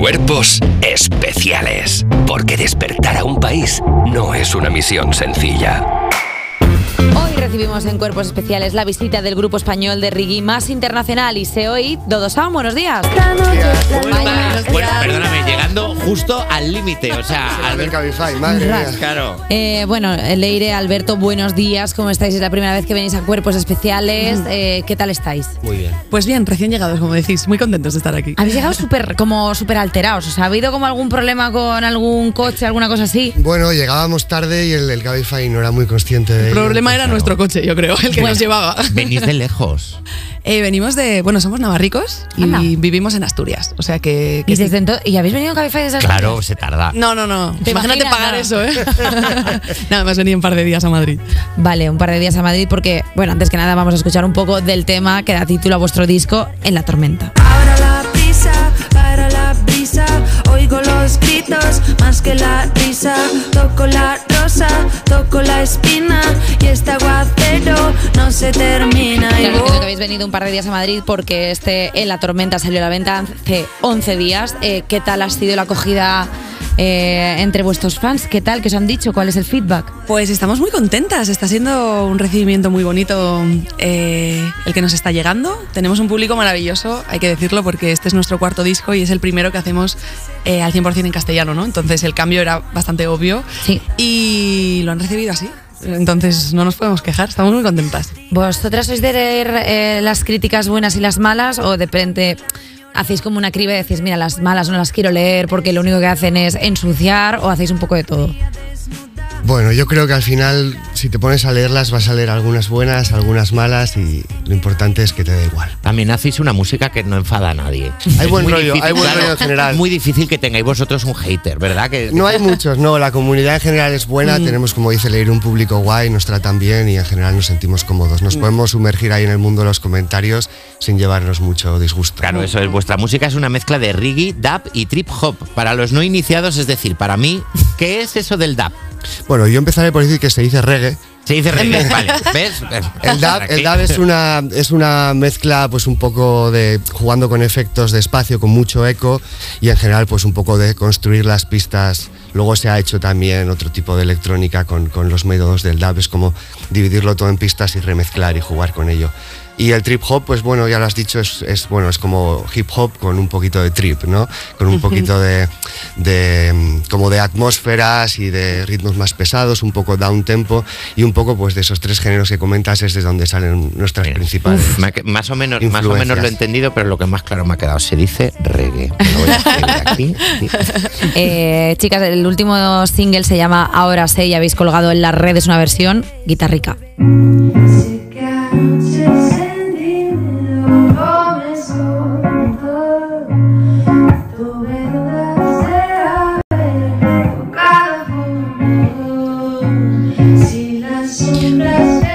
Cuerpos especiales. Porque despertar a un país no es una misión sencilla. Hoy recibimos en Cuerpos Especiales la visita del grupo español de reggae más internacional, Iseo y Dodosound. Buenos días. Bueno, perdóname, llegando justo al límite, o sea, al ver Cabify, madre mía. Claro. Bueno, Leire, Alberto, buenos días, ¿cómo estáis? Es la primera vez que venís a Cuerpos Especiales. ¿Qué tal estáis? Muy bien. Pues bien, recién llegados, como decís, muy contentos de estar aquí. Habéis llegado súper alterados, o sea, ¿ha habido como algún problema con algún coche, alguna cosa así? Bueno, llegábamos tarde y el Cabify no era muy consciente de ello. El problema era nuestro coche, yo creo, el que nos llevaba. ¿Venís de lejos? Venimos de... Bueno, somos navarricos y vivimos en Asturias, o sea que... ¿Y, desde ¿y habéis venido en Cabify desde Asturias? Claro, se tarda. No. Imagínate pagar eso, ¿eh? Nada, me has venido un par de días a Madrid. Vale, un par de días a Madrid porque, bueno, antes que nada vamos a escuchar un poco del tema que da título a vuestro disco, En la Tormenta. Ahora la prisa, para la brisa, oigo los gritos más que la risa, toco la rosa, toco la espina y este aguacero no se termina. Claro, que habéis venido un par de días a Madrid porque En la Tormenta salió a la venta hace 11 días. ¿Qué tal ha sido la acogida entre vuestros fans? ¿Qué tal? ¿Qué os han dicho? ¿Cuál es el feedback? Pues estamos muy contentas, está siendo un recibimiento muy bonito el que nos está llegando. Tenemos un público maravilloso, hay que decirlo, porque este es nuestro cuarto disco y es el primero que hacemos al 100% en castellano, ¿no? Entonces el cambio era bastante obvio. Sí. Y lo han recibido así. Entonces no nos podemos quejar, estamos muy contentas. ¿Vosotras sois de leer las críticas buenas y las malas, o de repente hacéis como una criba y decís, mira, las malas no las quiero leer porque lo único que hacen es ensuciar, o hacéis un poco de todo? Bueno, yo creo que al final, si te pones a leerlas, vas a leer algunas buenas, algunas malas, y lo importante es que te da igual. También hacéis una música que no enfada a nadie. Hay buen rollo, hay buen rollo en general. Es muy difícil que tengáis vosotros un hater, ¿verdad? Que... No hay muchos, no, la comunidad en general es buena, tenemos, como dice Leire, un público guay, nos tratan bien y en general nos sentimos cómodos. Nos podemos sumergir ahí en el mundo de los comentarios sin llevarnos mucho disgusto. Claro, eso es, vuestra música es una mezcla de reggae, dub y trip hop. Para los no iniciados, es decir, para mí, ¿qué es eso del dub? Bueno, yo empezaré por decir que se dice reggae. Se dice reggae, vale, ¿ves? El dub es una mezcla, pues un poco de jugando con efectos de espacio, con mucho eco, y en general pues un poco de construir las pistas. Luego se ha hecho también otro tipo de electrónica con los métodos del dub, es como dividirlo todo en pistas y remezclar y jugar con ello. Y el trip hop, pues bueno, ya lo has dicho, es como hip hop con un poquito de trip, ¿no? Con un poquito de como de atmósferas y de ritmos más pesados, un poco down tempo, y un poco pues de esos tres géneros que comentas es de donde salen nuestras principales. Más o menos lo he entendido, pero lo que más claro me ha quedado, se dice reggae. Lo voy a escribir aquí. Chicas, el último single se llama Ahora sé, y habéis colgado en las redes una versión guitarrica.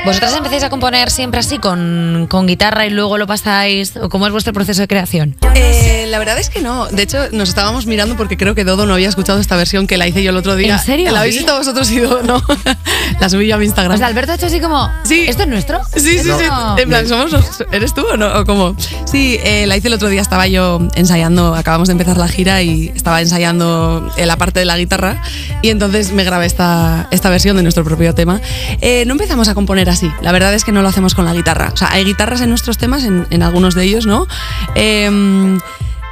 ¿Vosotras empezáis a componer siempre así, con guitarra, y luego lo pasáis? ¿O cómo es vuestro proceso de creación? La verdad es que no. De hecho, nos estábamos mirando porque creo que Dodo no había escuchado esta versión que la hice yo el otro día. ¿En serio? ¿La habéis visto vosotros y Dodo no? La subí yo a mi Instagram. Pues Alberto ha hecho así como, ¿sí? ¿Esto es nuestro? Sí. En plan, ¿eres tú o no? ¿O cómo? Sí, la hice el otro día, estaba yo ensayando, acabamos de empezar la gira y estaba ensayando la parte de la guitarra, y entonces me grabé esta versión de nuestro propio tema. No empezamos a componer así, la verdad es que no lo hacemos con la guitarra. O sea, hay guitarras en nuestros temas, en algunos de ellos, ¿no?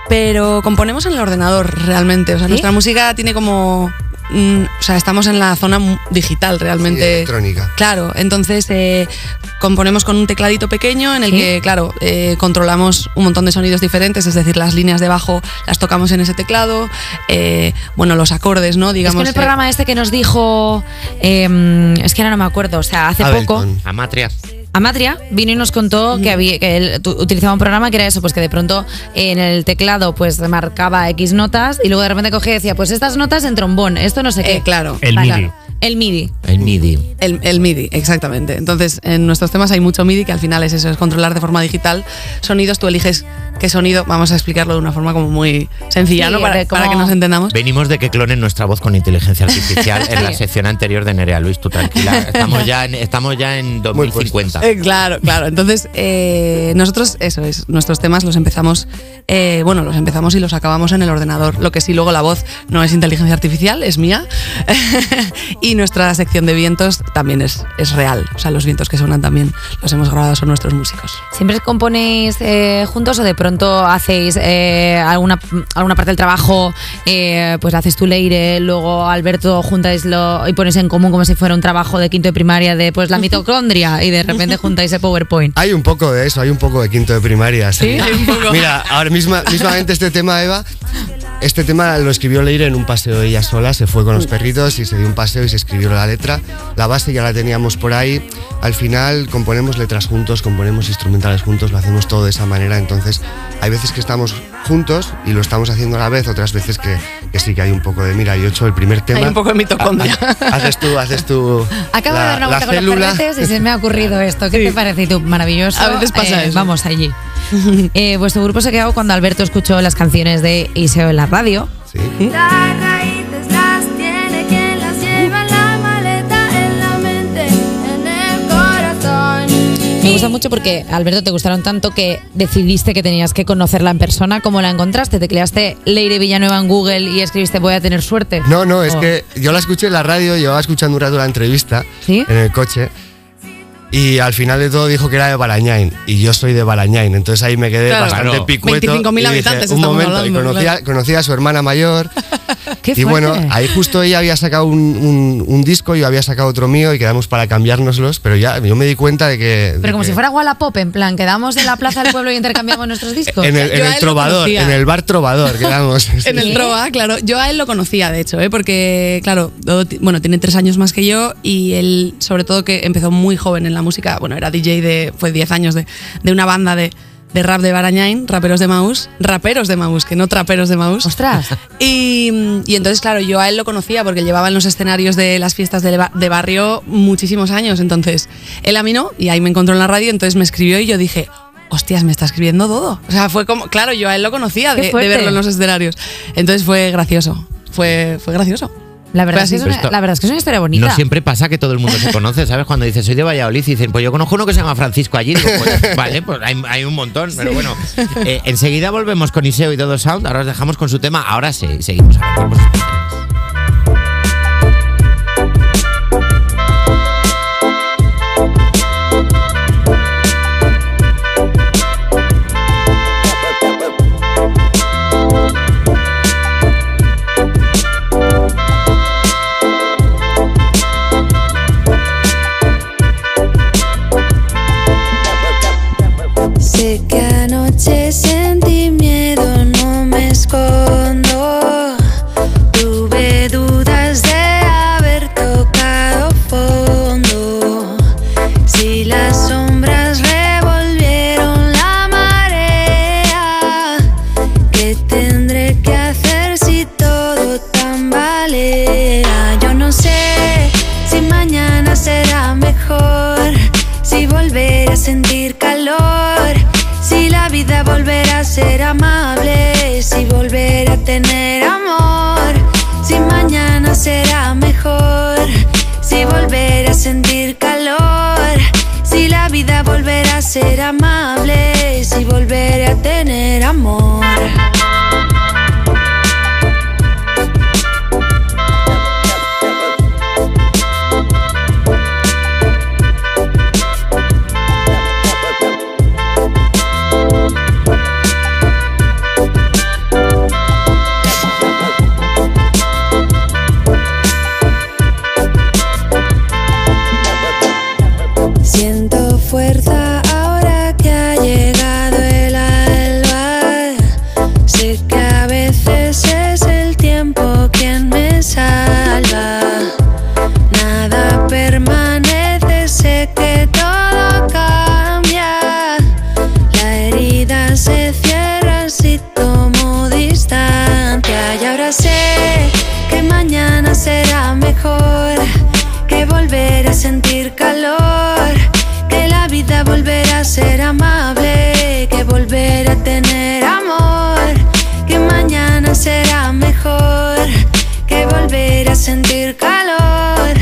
Pero componemos en el ordenador realmente. O sea, nuestra música tiene como... o sea, estamos en la zona digital realmente. Sí, electrónica. Claro, entonces componemos con un tecladito pequeño en el que, claro, controlamos un montón de sonidos diferentes, es decir, las líneas de bajo las tocamos en ese teclado, bueno, los acordes, ¿no? Digamos, es que en el programa este que nos dijo, es que ahora no me acuerdo, o sea, hace Ableton. Poco... Amatria vino y nos contó que él utilizaba un programa que era eso, pues que de pronto en el teclado pues marcaba X notas y luego de repente cogía y decía, pues estas notas en trombón, esto no sé qué. Claro. El MIDI. El MIDI. El MIDI. El MIDI, exactamente. Entonces, en nuestros temas hay mucho MIDI, que al final es eso, es controlar de forma digital sonidos. Tú eliges qué sonido, vamos a explicarlo de una forma como muy sencilla, sí, ¿no? Para que nos entendamos. Venimos de que clonen nuestra voz con inteligencia artificial en la sección anterior de Nerea. Luis, tú tranquila, estamos ya en 2050. Claro, claro. Entonces, nosotros, eso es, nuestros temas los empezamos, los empezamos y los acabamos en el ordenador. Lo que sí, luego la voz no es inteligencia artificial, es mía. Y nuestra sección de vientos también es real. O sea, los vientos que suenan también los hemos grabado, son nuestros músicos. ¿Siempre componéis juntos o de pronto hacéis alguna parte del trabajo, pues haces tú, Leire, luego Alberto, juntáislo y ponéis en común como si fuera un trabajo de quinto de primaria de pues la mitocondria y de repente juntáis el PowerPoint? Hay un poco de eso, hay un poco de quinto de primaria. Sí, hay un poco. Mira, ahora mismamente este tema, Eva, este tema lo escribió Leire en un paseo de ella sola, se fue con los perritos y se dio un paseo y se escribió la letra. La base ya la teníamos por ahí. Al final componemos letras juntos, componemos instrumentales juntos, lo hacemos todo de esa manera. Entonces hay veces que estamos juntos y lo estamos haciendo a la vez, otras veces que sí que hay un poco de, mira, yo he hecho el primer tema. Hay un poco de mitocondria. Haces tú acabo de dar una vuelta con los perretes y se me ha ocurrido esto. ¿Qué te parece? Y tú, maravilloso. A veces pasa eso. Vamos allí. Vuestro grupo se quedó cuando Alberto escuchó las canciones de Iseo en la radio. Sí. ¿Sí? Las raíces las tiene quien las lleva en la maleta, en la mente, en el corazón. Me gusta mucho porque, Alberto, te gustaron tanto que decidiste que tenías que conocerla en persona. ¿Cómo la encontraste? ¿Te creaste Leire Villanueva en Google y escribiste voy a tener suerte? No, es que yo la escuché en la radio, llevaba escuchando un rato la entrevista. ¿Sí? En el coche. Y al final de todo dijo que era de Barañáin. Y yo soy de Barañáin. Entonces ahí me quedé bastante picueto. 25.000 habitantes. Un momento. Hablando, y conocía a su hermana mayor. Qué y fuerte. Bueno, ahí justo ella había sacado un disco, yo había sacado otro mío y quedamos para cambiárnoslos. Pero ya yo me di cuenta de que. Pero como si fuera Wallapop, en plan, quedamos en la plaza del pueblo y intercambiamos nuestros discos. En el Trovador, en el bar Trovador, quedamos. En el Trova, claro. Yo a él lo conocía, de hecho, porque, claro, tiene 3 años más que yo y él, sobre todo, que empezó muy joven en la música, bueno, era DJ fue 10 años de una banda de rap de Barañáin, raperos de Maús, que no traperos de Maús. ¡Ostras! Y entonces, claro, yo a él lo conocía porque él llevaba en los escenarios de las fiestas de barrio muchísimos años. Entonces, él a mí no, y ahí me encontró en la radio, entonces me escribió y yo dije, hostias, me está escribiendo Dodo. O sea, fue como, claro, yo a él lo conocía de verlo en los escenarios. Entonces fue gracioso, fue gracioso. La verdad es que es una historia bonita. No siempre pasa que todo el mundo se conoce, ¿sabes? Cuando dices, soy de Valladolid, y dicen, pues yo conozco uno que se llama Francisco allí. Digo, pues, vale, pues hay un montón, sí. Pero bueno. Enseguida volvemos con Iseo y Dodosound. Ahora os dejamos con su tema. Ahora sí, seguimos. Sentí miedo, no me escondo. Tuve dudas de haber tocado fondo. Si las sombras revolvieron la marea, ¿qué tendré que hacer si todo tambalea? Yo no sé si mañana será mejor, si volveré a sentir calor, si la vida volverá a ser amable, si volverá a tener amor, si mañana será mejor, si volverá a sentir calor, si la vida volverá a ser amable, si volveré a tener amor. Será mejor sentir calor,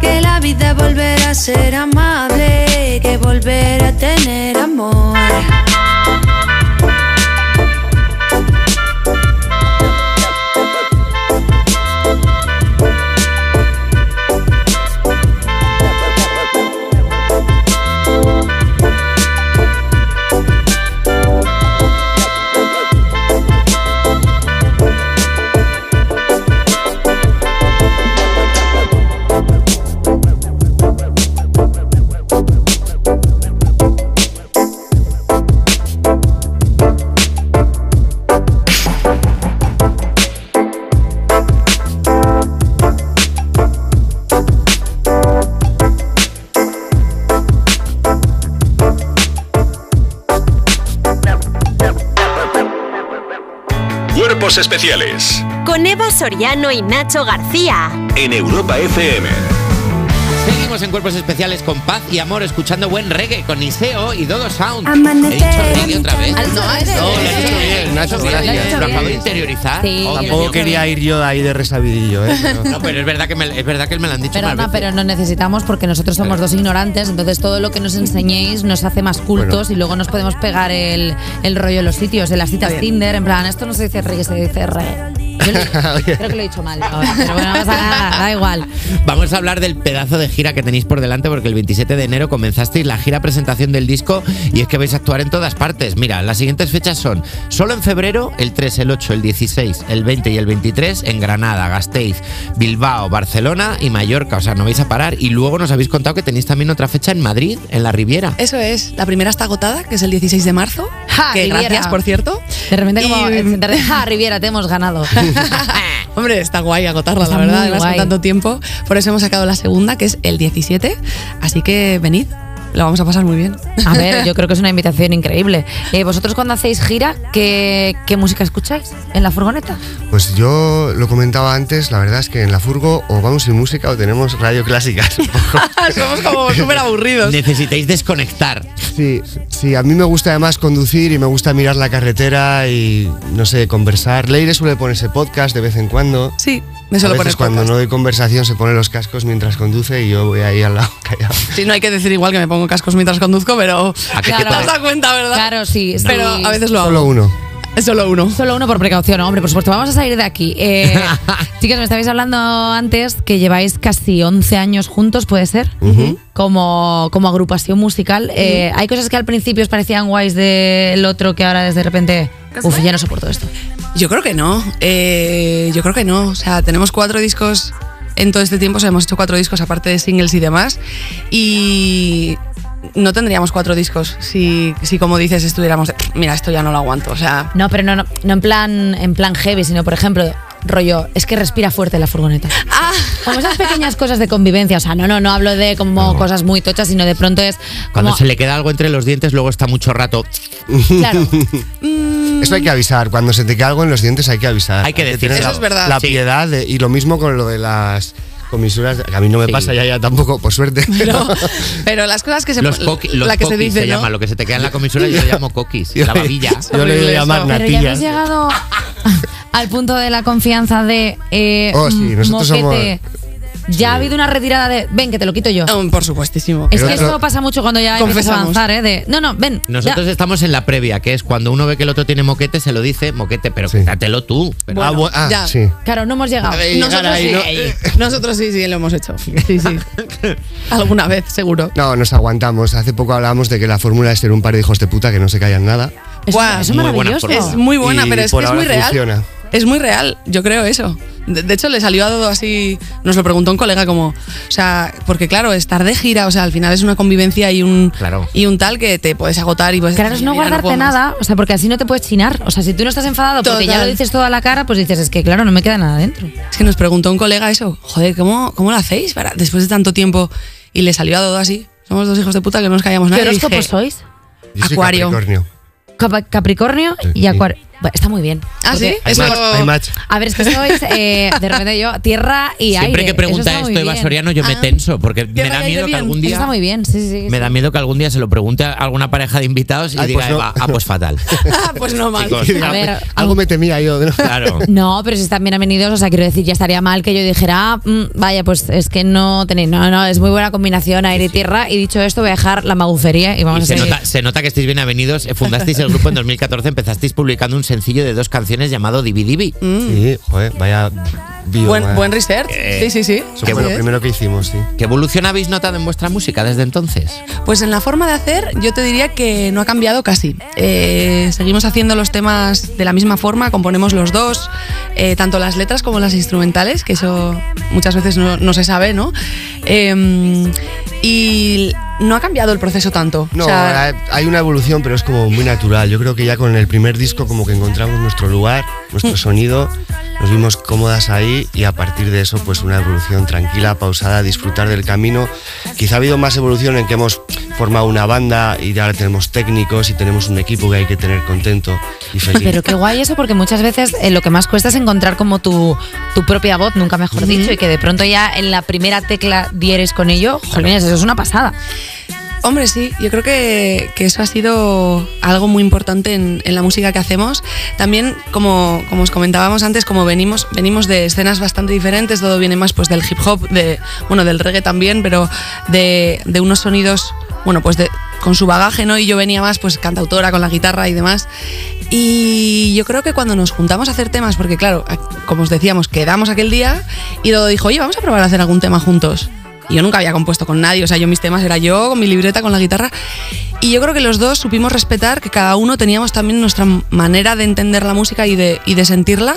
que la vida volverá a ser amable, que volverá a tener amor. Cuerpos especiales. Con Eva Soriano y Nacho García. En Europa FM. Seguimos en Cuerpos especiales con paz y amor, escuchando buen reggae con Iseo y Dodosound. Amanete. ¿He dicho reggae otra vez? No, lo he hecho bien. Lo acabo de interiorizar. Sí, tampoco quería ir yo de ahí de resabidillo, ¿eh? No, pero es verdad que me lo han dicho. Pero no, pero no necesitamos, porque nosotros somos dos ignorantes, entonces todo lo que nos enseñéis nos hace más cultos, bueno, y luego nos podemos pegar el rollo en los sitios, en las citas Tinder, en plan, esto no se dice reggae, se dice re. Creo que lo he dicho mal ahora, pero bueno, vamos a nada, da igual. Vamos a hablar del pedazo de gira que tenéis por delante, porque el 27 de enero comenzasteis la gira presentación del disco y es que vais a actuar en todas partes. Mira, las siguientes fechas son: solo en febrero, el 3, el 8, el 16, el 20 y el 23 en Granada, Gasteiz, Bilbao, Barcelona y Mallorca. O sea, no vais a parar. Y luego nos habéis contado que tenéis también otra fecha en Madrid, en la Riviera. Eso es, la primera está agotada, que es el 16 de marzo. ¡Ja, que Riviera! Gracias, por cierto. De repente como y... ¡Ja, Riviera, te hemos ganado! Hombre, está guay agotarla, está, la verdad, además con tanto tiempo. Por eso hemos sacado la segunda, que es el 17. Así que venid, lo vamos a pasar muy bien. A ver, yo creo que es una invitación increíble. ¿Vosotros cuando hacéis gira, qué música escucháis en la furgoneta? Pues yo lo comentaba antes, la verdad es que en la furgo o vamos sin música o tenemos radio clásica. Somos como súper aburridos. Necesitáis desconectar. Sí, a mí me gusta además conducir y me gusta mirar la carretera y, no sé, conversar. Leire suele ponerse podcast de vez en cuando. Sí. Me suelo poner cuando podcast. No doy conversación se pone los cascos mientras conduce y yo voy ahí al lado callado. Sí, no hay que decir igual que me pongo cascos mientras conduzco, pero claro, te has dado cuenta, ¿verdad? Claro, sí. Pero a veces lo hago. Solo uno. Solo uno por precaución, hombre, por supuesto. Vamos a salir de aquí. Chicas, me estabais hablando antes que lleváis casi 11 años juntos, ¿puede ser? Uh-huh. Como agrupación musical. Uh-huh. Hay cosas que al principio os parecían guays del otro que ahora de repente... Uf, ya no soporto esto. Yo creo que no. O sea, tenemos 4 discos en todo este tiempo. O sea, hemos hecho 4 discos aparte de singles y demás. Y no tendríamos 4 discos si como dices, estuviéramos... Mira, esto ya no lo aguanto, o sea... No, pero no en plan heavy, sino, por ejemplo... Rollo, es que respira fuerte la furgoneta. Ah. Como esas pequeñas cosas de convivencia. O sea, no hablo de como cosas muy tochas, sino de pronto es... Como... Cuando se le queda algo entre los dientes, luego está mucho rato. Claro. Eso hay que avisar. Cuando se te queda algo en los dientes hay que avisar. Hay que decir eso, es verdad. La piedad y lo mismo con lo de las... comisuras, que a mí no me pasa ya tampoco, por suerte. Pero las cosas que se... Los coquis se dice, se llama, lo que se te queda en la comisura, yo lo llamo coquis, la babilla. Yo le voy a llamar natillas. Pero ya hemos llegado al punto de la confianza de... nosotros moquete. Somos... Ya ha habido una retirada de... Ven, que te lo quito yo. Por supuestísimo. Es que eso pasa mucho cuando ya empiezas a avanzar, ¿eh? De, no, ven. Nosotros estamos en la previa, que es cuando uno ve que el otro tiene moquete, se lo dice, moquete, pero quítatelo tú. Pero sí. Claro, no hemos llegado. Nosotros sí lo hemos hecho. Sí. Alguna vez, seguro. No, nos aguantamos. Hace poco hablábamos de que la fórmula es ser un par de hijos de puta que no se callan nada. Wow, es maravilloso. Es muy buena, pero es que es muy real. Funciona. Es muy real, yo creo eso. De hecho, le salió a Dodo así, nos lo preguntó un colega, como, o sea, porque claro, estar de gira, o sea, al final es una convivencia y un tal que te puedes agotar y puedes... Claro, es no guardarte nada, más. O sea, porque así no te puedes chinar. O sea, si tú no estás enfadado porque ya lo dices todo a la cara, pues dices, es que claro, no me queda nada dentro. Es que nos preguntó un colega eso, joder, ¿cómo lo hacéis para, después de tanto tiempo? Y le salió a Dodo así, somos 2 hijos de puta que no nos callamos nada. ¿Qué horóscopo sois? Yo soy Acuario. Capricornio. Capricornio y Acuario. Está muy bien. ¿Ah, sí? Hay match, hay match. A ver, es que sois, de repente yo, tierra y siempre aire. Siempre que pregunta esto Eva Soriano yo me tenso, porque me da miedo que algún día... Está muy bien, sí, sí. Me da miedo que algún día se lo pregunte a alguna pareja de invitados y diga, Eva, ah, pues fatal. Ah, pues no mal. A ver, algo me temía yo. Claro. No, pero si están bien amenidos, o sea, quiero decir, ya estaría mal que yo dijera, ah, vaya, pues es que no tenéis... No, no, es muy buena combinación aire y tierra, y dicho esto voy a dejar la magufería y vamos a seguir. Se nota que estáis bien avenidos. Fundasteis el grupo en 2014, empezasteis publicando un sencillo de 2 canciones llamado Divi Divi. Sí, joder, vaya bio, buen research. Sí, sí, sí. Eso fue lo primero que hicimos, sí. ¿Qué evolución habéis notado en vuestra música desde entonces? Pues en la forma de hacer, yo te diría que no ha cambiado casi. Seguimos haciendo los temas de la misma forma, componemos los dos, tanto las letras como las instrumentales, que eso muchas veces no se sabe, ¿no? Y no ha cambiado el proceso tanto. No, o sea, hay una evolución, pero es como muy natural. Yo creo que ya con el primer disco como que encontramos nuestro lugar, nuestro sonido, nos vimos cómodas ahí y a partir de eso pues una evolución tranquila, pausada, disfrutar del camino. Quizá ha habido más evolución en que hemos formado una banda y ahora tenemos técnicos y tenemos un equipo que hay que tener contento y feliz. Pero qué guay eso, porque muchas veces lo que más cuesta es encontrar como tu propia voz, nunca mejor dicho, y que de pronto ya en la primera tecla dieres con ello. Jolines, eso es una pasada. Hombre, sí, yo creo que eso ha sido algo muy importante en la música que hacemos. También, como os comentábamos antes, como venimos de escenas bastante diferentes, todo viene más pues del hip hop, del reggae también, pero de unos sonidos, bueno, pues con su bagaje, ¿no? Y yo venía más pues cantautora con la guitarra y demás. Y yo creo que cuando nos juntamos a hacer temas, porque claro, como os decíamos, quedamos aquel día y luego dijo, oye, vamos a probar a hacer algún tema juntos. Y yo nunca había compuesto con nadie, o sea, yo mis temas era yo, con mi libreta, con la guitarra. Y yo creo que los dos supimos respetar que cada uno teníamos también nuestra manera de entender la música y de sentirla.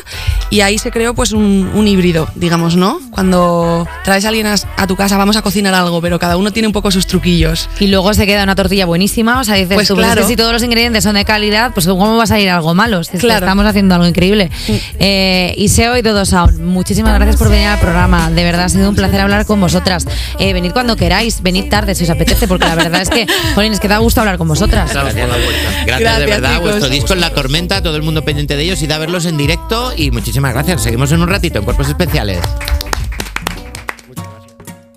Y ahí se creó pues un híbrido, digamos, ¿no? Cuando traes a alguien a tu casa, vamos a cocinar algo, pero cada uno tiene un poco sus truquillos. Y luego se queda una tortilla buenísima, o sea, dices, pues tú, claro, pues es que si todos los ingredientes son de calidad, pues ¿cómo vas a ir a algo malo? Es que estamos haciendo algo increíble. Iseo y Dodosound, muchísimas gracias por venir al programa, de verdad ha sido un placer hablar con vosotras. Venid cuando queráis, venid tarde si os apetece, porque la verdad es que, jolín, es que da gusto hablar con vosotras. Gracias de verdad, chicos. Vuestro disco En la Tormenta, todo el mundo pendiente de ellos y de verlos en directo, y muchísimas gracias. Seguimos en un ratito en Cuerpos Especiales.